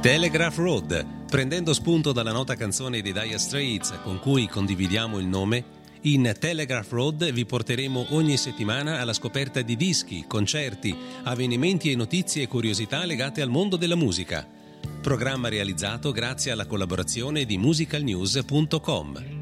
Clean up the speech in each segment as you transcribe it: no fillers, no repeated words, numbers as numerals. Telegraph Road, prendendo spunto dalla nota canzone di Dire Straits con cui condividiamo il nome, in Telegraph Road vi porteremo ogni settimana alla scoperta di dischi, concerti, avvenimenti e notizie e curiosità legate al mondo della musica. Programma realizzato grazie alla collaborazione di musicalnews.com.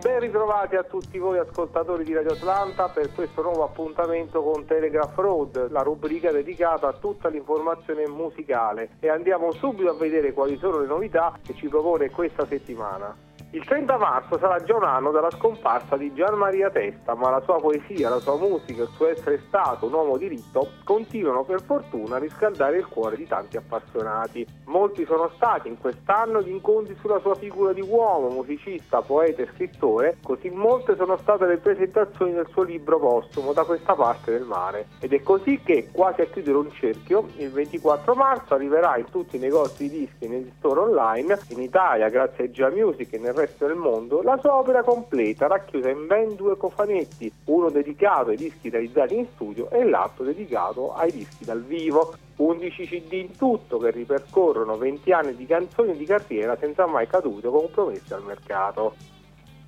Ben ritrovati a tutti voi ascoltatori di Radio Atlanta per questo nuovo appuntamento con Telegraph Road, la rubrica dedicata a tutta l'informazione musicale, e andiamo subito a vedere quali sono le novità che ci propone questa settimana. Il 30 marzo sarà già un anno dalla scomparsa di Gian Maria Testa, ma la sua poesia, la sua musica, il suo essere stato un uomo di rito continuano per fortuna a riscaldare il cuore di tanti appassionati. Molti sono stati in quest'anno gli incontri sulla sua figura di uomo, musicista, poeta e scrittore, così molte sono state le presentazioni del suo libro postumo Da questa parte del mare. Ed è così che, quasi a chiudere un cerchio, il 24 marzo arriverà in tutti i negozi di dischi e negli store online, in Italia grazie a GeoMusic e nel resto del mondo, la sua opera completa racchiusa in ben 2 cofanetti, uno dedicato ai dischi realizzati in studio e l'altro dedicato ai dischi dal vivo. 11 CD in tutto che ripercorrono 20 anni di canzoni di carriera senza mai cadute o compromessi al mercato.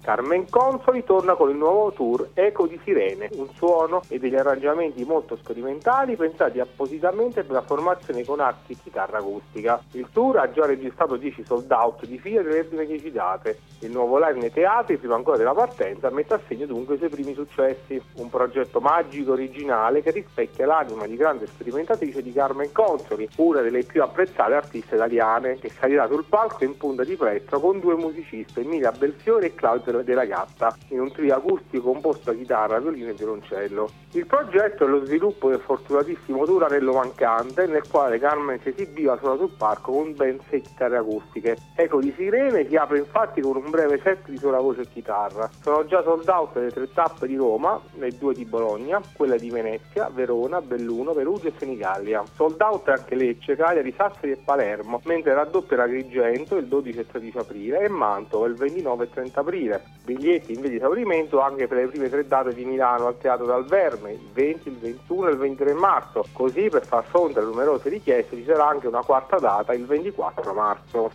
Carmen Consoli torna con il nuovo tour Eco di Sirene, un suono e degli arrangiamenti molto sperimentali pensati appositamente per la formazione con archi e chitarra acustica. Il tour ha già registrato 10 sold out di fila delle prime 10 date. Il nuovo live nei teatri, prima ancora della partenza, mette a segno dunque i suoi primi successi. Un progetto magico, originale, che rispecchia l'anima di grande sperimentatrice di Carmen Consoli, una delle più apprezzate artiste italiane, che salirà sul palco in punta di prezzo con 2 musicisti, Emilia Belfiore e Claudio della gatta, in un trio acustico composto da chitarra, violino e violoncello. Il progetto è lo sviluppo del fortunatissimo Durarello mancante, nel quale Carmen si esibiva solo sul palco con ben 6 chitarre acustiche. Eco di Sirene si apre infatti con un breve set di sola voce e chitarra. Sono già sold out le 3 tappe di Roma, le 2 di Bologna, quella di Venezia, Verona, Belluno, Perugia e Senigallia. Sold out anche Lecce, Cagliari, Sassari e Palermo, mentre raddoppia l'Agrigento il 12 e 13 aprile e Mantova il 29 e 30 aprile. Biglietti in via di esaurimento anche per le prime 3 date di Milano al Teatro Dal Verme, il 20, il 21 e il 23 marzo. Così, per far fronte alle numerose richieste, ci sarà anche una 4ª data il 24 marzo.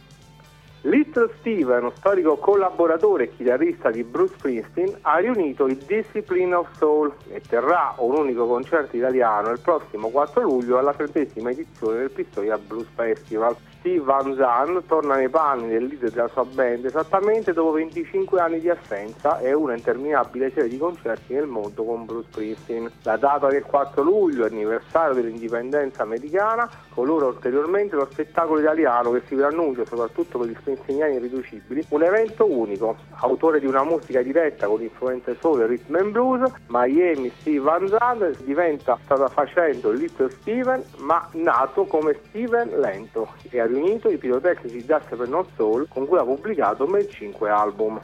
Little Steven, storico collaboratore e chitarrista di Bruce Springsteen, ha riunito il Discipline of Soul e terrà un unico concerto italiano il prossimo 4 luglio alla 30ª edizione del Pistoia Blues Festival. Steve Van Zandt torna nei panni del leader della sua band esattamente dopo 25 anni di assenza e una interminabile serie di concerti nel mondo con Bruce Springsteen. La data del 4 luglio, anniversario dell'indipendenza americana, colora ulteriormente lo spettacolo italiano che si preannuncia, soprattutto per gli springsteeniani irriducibili, un evento unico. Autore di una musica diretta con influenze soul e rhythm and blues, Miami Steve Van Zandt diventa strada facendo Little Steven, ma nato come Steven Lento, e ha riunito i pirotecnici di Dusk for North Soul con cui ha pubblicato ben 5 album.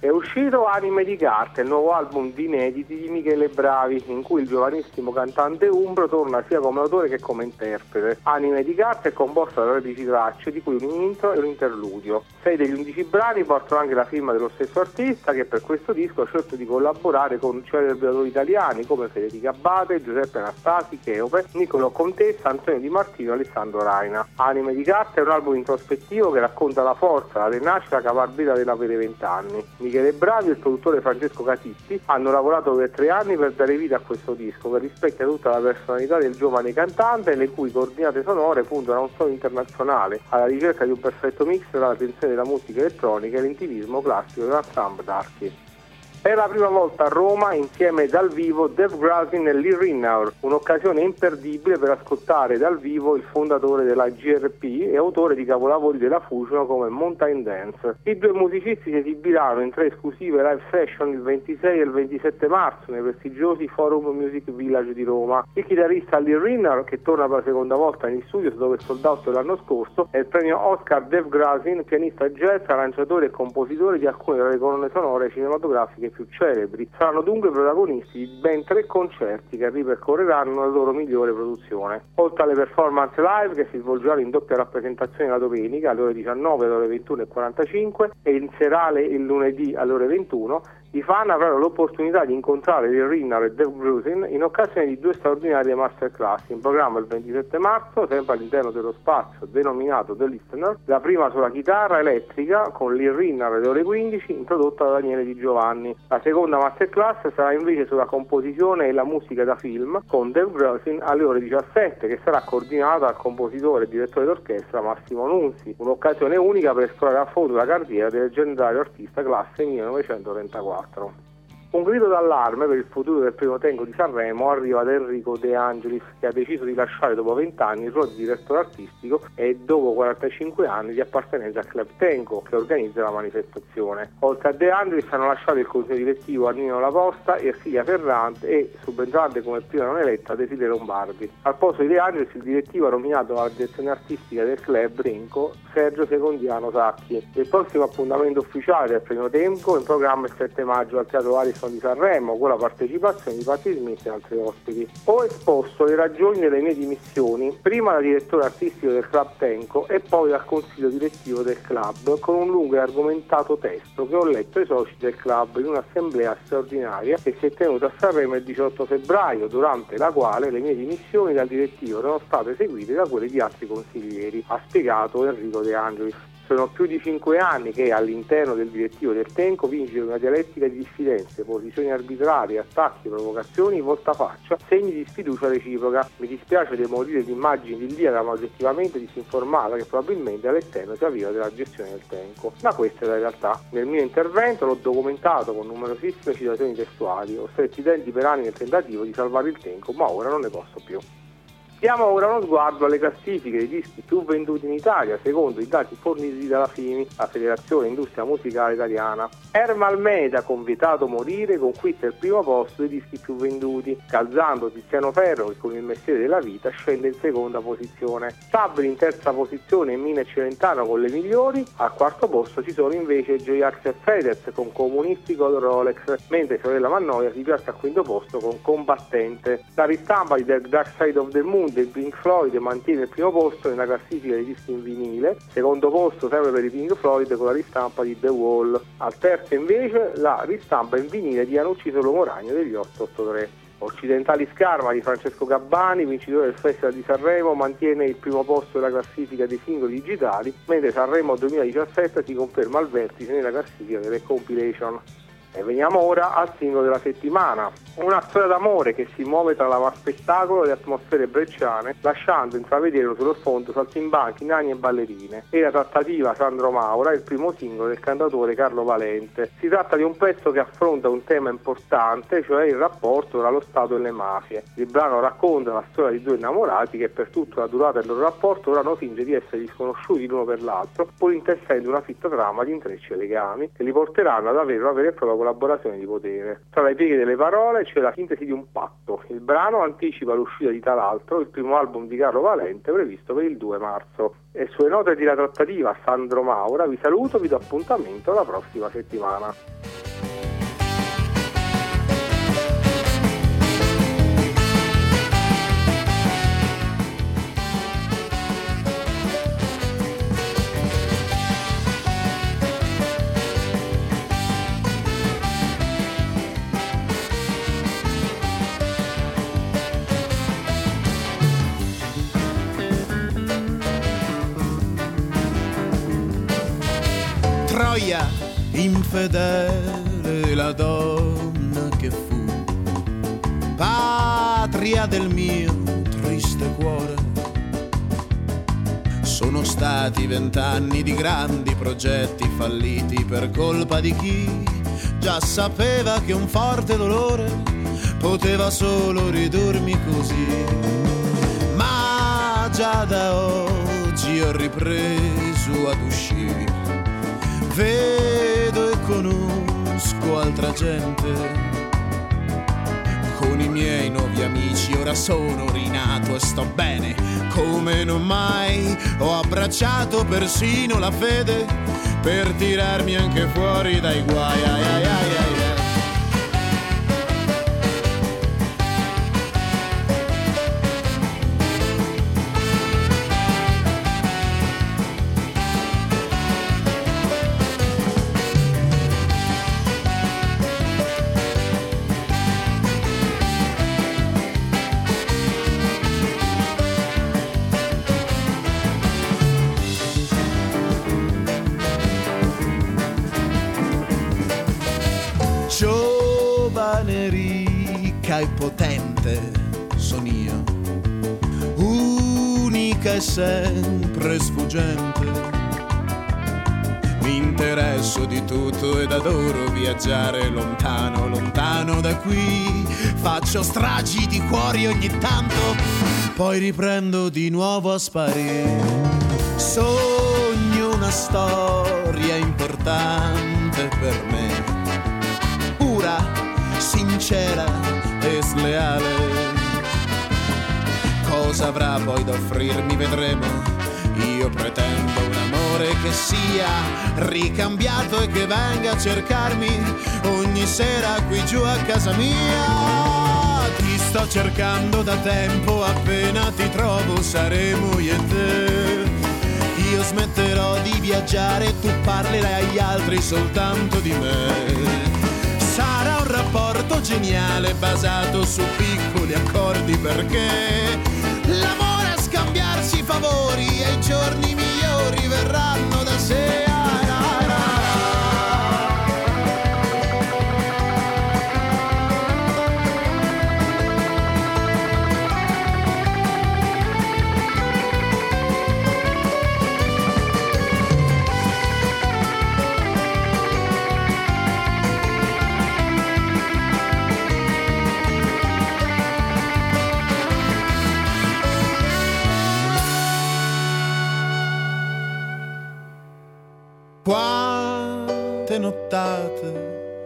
È uscito Anime di Carta, il nuovo album di inediti di Michele Bravi, in cui il giovanissimo cantante umbro torna sia come autore che come interprete. Anime di Carta è composta da 13 tracce, di cui un intro e un interludio. 6 degli 11 brani portano anche la firma dello stesso artista, che per questo disco ha scelto di collaborare con celebri autori italiani come Federica Abbate, Giuseppe Anastasi, Cheope, Niccolò Contessa, Antonio Di Martino e Alessandro Raina. Anime di Carta è un album introspettivo che racconta la forza, la tenacia e la caparbietà dell'avere 20 anni. Michele Bravi e il produttore Francesco Catitti hanno lavorato per 3 anni per dare vita a questo disco, che rispecchia tutta la personalità del giovane cantante, le cui coordinate sonore puntano a un suono internazionale, alla ricerca di un perfetto mix tra la tensione della musica elettronica e l'intimismo classico di un ensemble d'archi. Per la prima volta a Roma, insieme dal vivo, Dave Grusin e Lee Ritenour, un'occasione imperdibile per ascoltare dal vivo il fondatore della GRP e autore di capolavori della fusion come Mountain Dance. I 2 musicisti si esibiranno in 3 esclusive live session il 26 e il 27 marzo nei prestigiosi Forum Music Village di Roma. Il chitarrista Lee Ritenour, che torna per la seconda volta in studio dove è sold out l'anno scorso, è il premio Oscar Dave Grusin, pianista jazz, arrangiatore e compositore di alcune delle colonne sonore cinematografiche più celebri. Saranno dunque protagonisti di ben 3 concerti che ripercorreranno la loro migliore produzione. Oltre alle performance live che si svolgeranno in doppia rappresentazione la domenica alle ore 19 alle ore 21:45 e in serale il lunedì alle ore 21, I fan avranno l'opportunità di incontrare Lee Ritenour e Dave Grusin in occasione di due straordinarie masterclass in programma il 27 marzo, sempre all'interno dello spazio denominato The Listener, la prima sulla chitarra elettrica con Lee Ritenour alle ore 15, introdotta da Daniele Di Giovanni. La seconda masterclass sarà invece sulla composizione e la musica da film con Dave Grusin alle ore 17, che sarà coordinata dal compositore e direttore d'orchestra Massimo Nunzi, un'occasione unica per esplorare a fondo la carriera del leggendario artista classe 1934. Un grido d'allarme per il futuro del primo Tenco di Sanremo arriva da Enrico De Angelis, che ha deciso di lasciare dopo 20 anni il ruolo di direttore artistico e dopo 45 anni di appartenenza al Club Tenco, che organizza la manifestazione. Oltre a De Angelis hanno lasciato il consiglio direttivo Arnino La Posta, Ersilia Ferrante e, subentrante come prima non eletta, Desiree Lombardi. Al posto di De Angelis il direttivo ha nominato alla direzione artistica del Club Tenco Sergio Secondiano Sacchi. Il prossimo appuntamento ufficiale del premio Tenco in programma il 7 maggio al Teatro Ariston di Sanremo, con la partecipazione di Patti Smith e altri ospiti. Ho esposto le ragioni delle mie dimissioni, prima da direttore artistico del Club Tenco e poi dal consiglio direttivo del club, con un lungo e argomentato testo che ho letto ai soci del club in un'assemblea straordinaria che si è tenuta a Sanremo il 18 febbraio, durante la quale le mie dimissioni dal direttivo erano state seguite da quelle di altri consiglieri, ha spiegato Enrico De Angelis. Sono più di 5 anni che all'interno del direttivo del Tenco vince una dialettica di diffidenze, posizioni arbitrarie, attacchi, provocazioni, voltafaccia, segni di sfiducia reciproca. Mi dispiace demolire l'immagine di Liana, ma oggettivamente disinformata, che probabilmente all'esterno si avvia della gestione del Tenco. Ma questa è la realtà. Nel mio intervento l'ho documentato con numerosissime citazioni testuali. Ho stretto i denti per anni nel tentativo di salvare il Tenco, ma ora non ne posso più. Diamo ora uno sguardo alle classifiche dei dischi più venduti in Italia secondo i dati forniti dalla FIMI, la Federazione Industria Musicale Italiana. Ermal Meta con Vietato Morire conquista il primo posto dei dischi più venduti, calzando Tiziano Ferro, che con Il mestiere della vita scende in seconda posizione. Sabri in terza posizione e Mina e Celentano con Le migliori. Al quarto posto ci sono invece J-Ax e Fedez con Comunisti con Rolex, mentre Sorella Mannoia si piazza al quinto posto con Combattente. La ristampa di The Dark Side of the Moon del Pink Floyd mantiene il primo posto nella classifica dei dischi in vinile, secondo posto sempre per i Pink Floyd con la ristampa di The Wall. Al terzo invece la ristampa in vinile di Hanno ucciso l'uomo ragno degli 883. Occidentali Scarma di Francesco Gabbani, vincitore del Festival di Sanremo, mantiene il primo posto della classifica dei singoli digitali, mentre Sanremo 2017 si conferma al vertice nella classifica delle compilation. E veniamo ora al singolo della settimana. Una storia d'amore che si muove tra l'avanspettacolo e le atmosfere brecciane, lasciando intravedere sullo sfondo saltimbanchi, nani e ballerine. E la trattativa Sandro Maura, il primo singolo del cantatore Carlo Valente. Si tratta di un pezzo che affronta un tema importante, cioè il rapporto tra lo Stato e le mafie. Il brano racconta la storia di due innamorati che per tutta la durata del loro rapporto vorranno fingere di essere sconosciuti l'uno per l'altro, pur intessendo una fitta trama di intrecci e legami che li porteranno ad avere una vera e propria collaborazione di potere. Tra le pieghe delle parole c'è la sintesi di un patto. Il brano anticipa l'uscita di Tal'altro, il primo album di Carlo Valente previsto per il 2 marzo. E sulle note di La trattativa Sandro Maura vi saluto, vi do appuntamento alla prossima settimana. Troia infedele la donna che fu patria del mio triste cuore. Sono stati 20 anni di grandi progetti falliti per colpa di chi già sapeva che un forte dolore poteva solo ridurmi così. Ma già da oggi ho ripreso ad uscire, vedo e conosco altra gente. Con i miei nuovi amici ora sono rinato e sto bene come non mai. Ho abbracciato persino la fede per tirarmi anche fuori dai guai. Ai ai ai ai. unica e potente sono io, unica e sempre sfuggente. Mi interesso di tutto ed adoro viaggiare lontano, lontano da qui. Faccio stragi di cuori ogni tanto, poi riprendo di nuovo a sparire. Sogno una storia importante per me, pura, sincera e sleale. Cosa avrà poi da offrirmi vedremo, io pretendo un amore che sia ricambiato e che venga a cercarmi ogni sera qui giù a casa mia. Ti sto cercando da tempo, appena ti trovo saremo io e te. Io smetterò di viaggiare, tu parlerai agli altri soltanto di me. Sarà un rapporto geniale basato su piccoli accordi, perché l'amore è scambiarsi favori e i giorni migliori verranno da sé. Quante nottate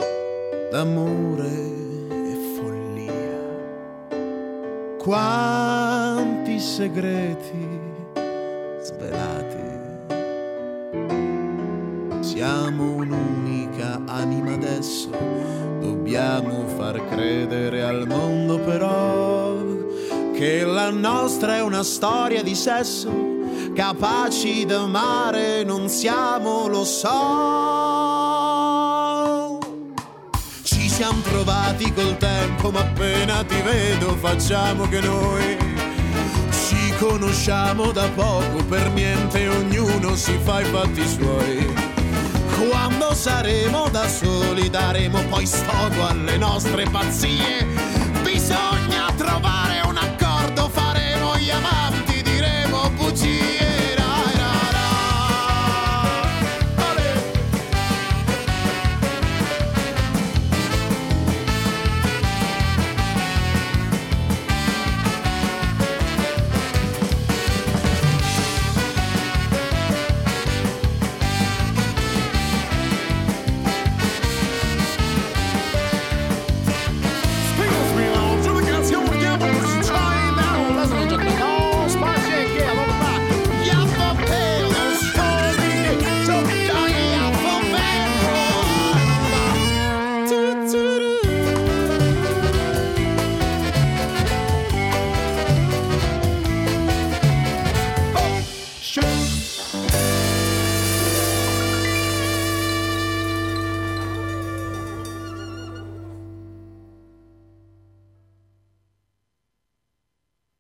d'amore e follia, quanti segreti svelati. Siamo un'unica anima adesso, dobbiamo far credere al mondo però che la nostra è una storia di sesso. Capaci d'amare non siamo, lo so. Ci siamo trovati col tempo, ma appena ti vedo facciamo che noi ci conosciamo da poco, per niente ognuno si fa i fatti suoi. Quando saremo da soli daremo poi sfogo alle nostre pazzie.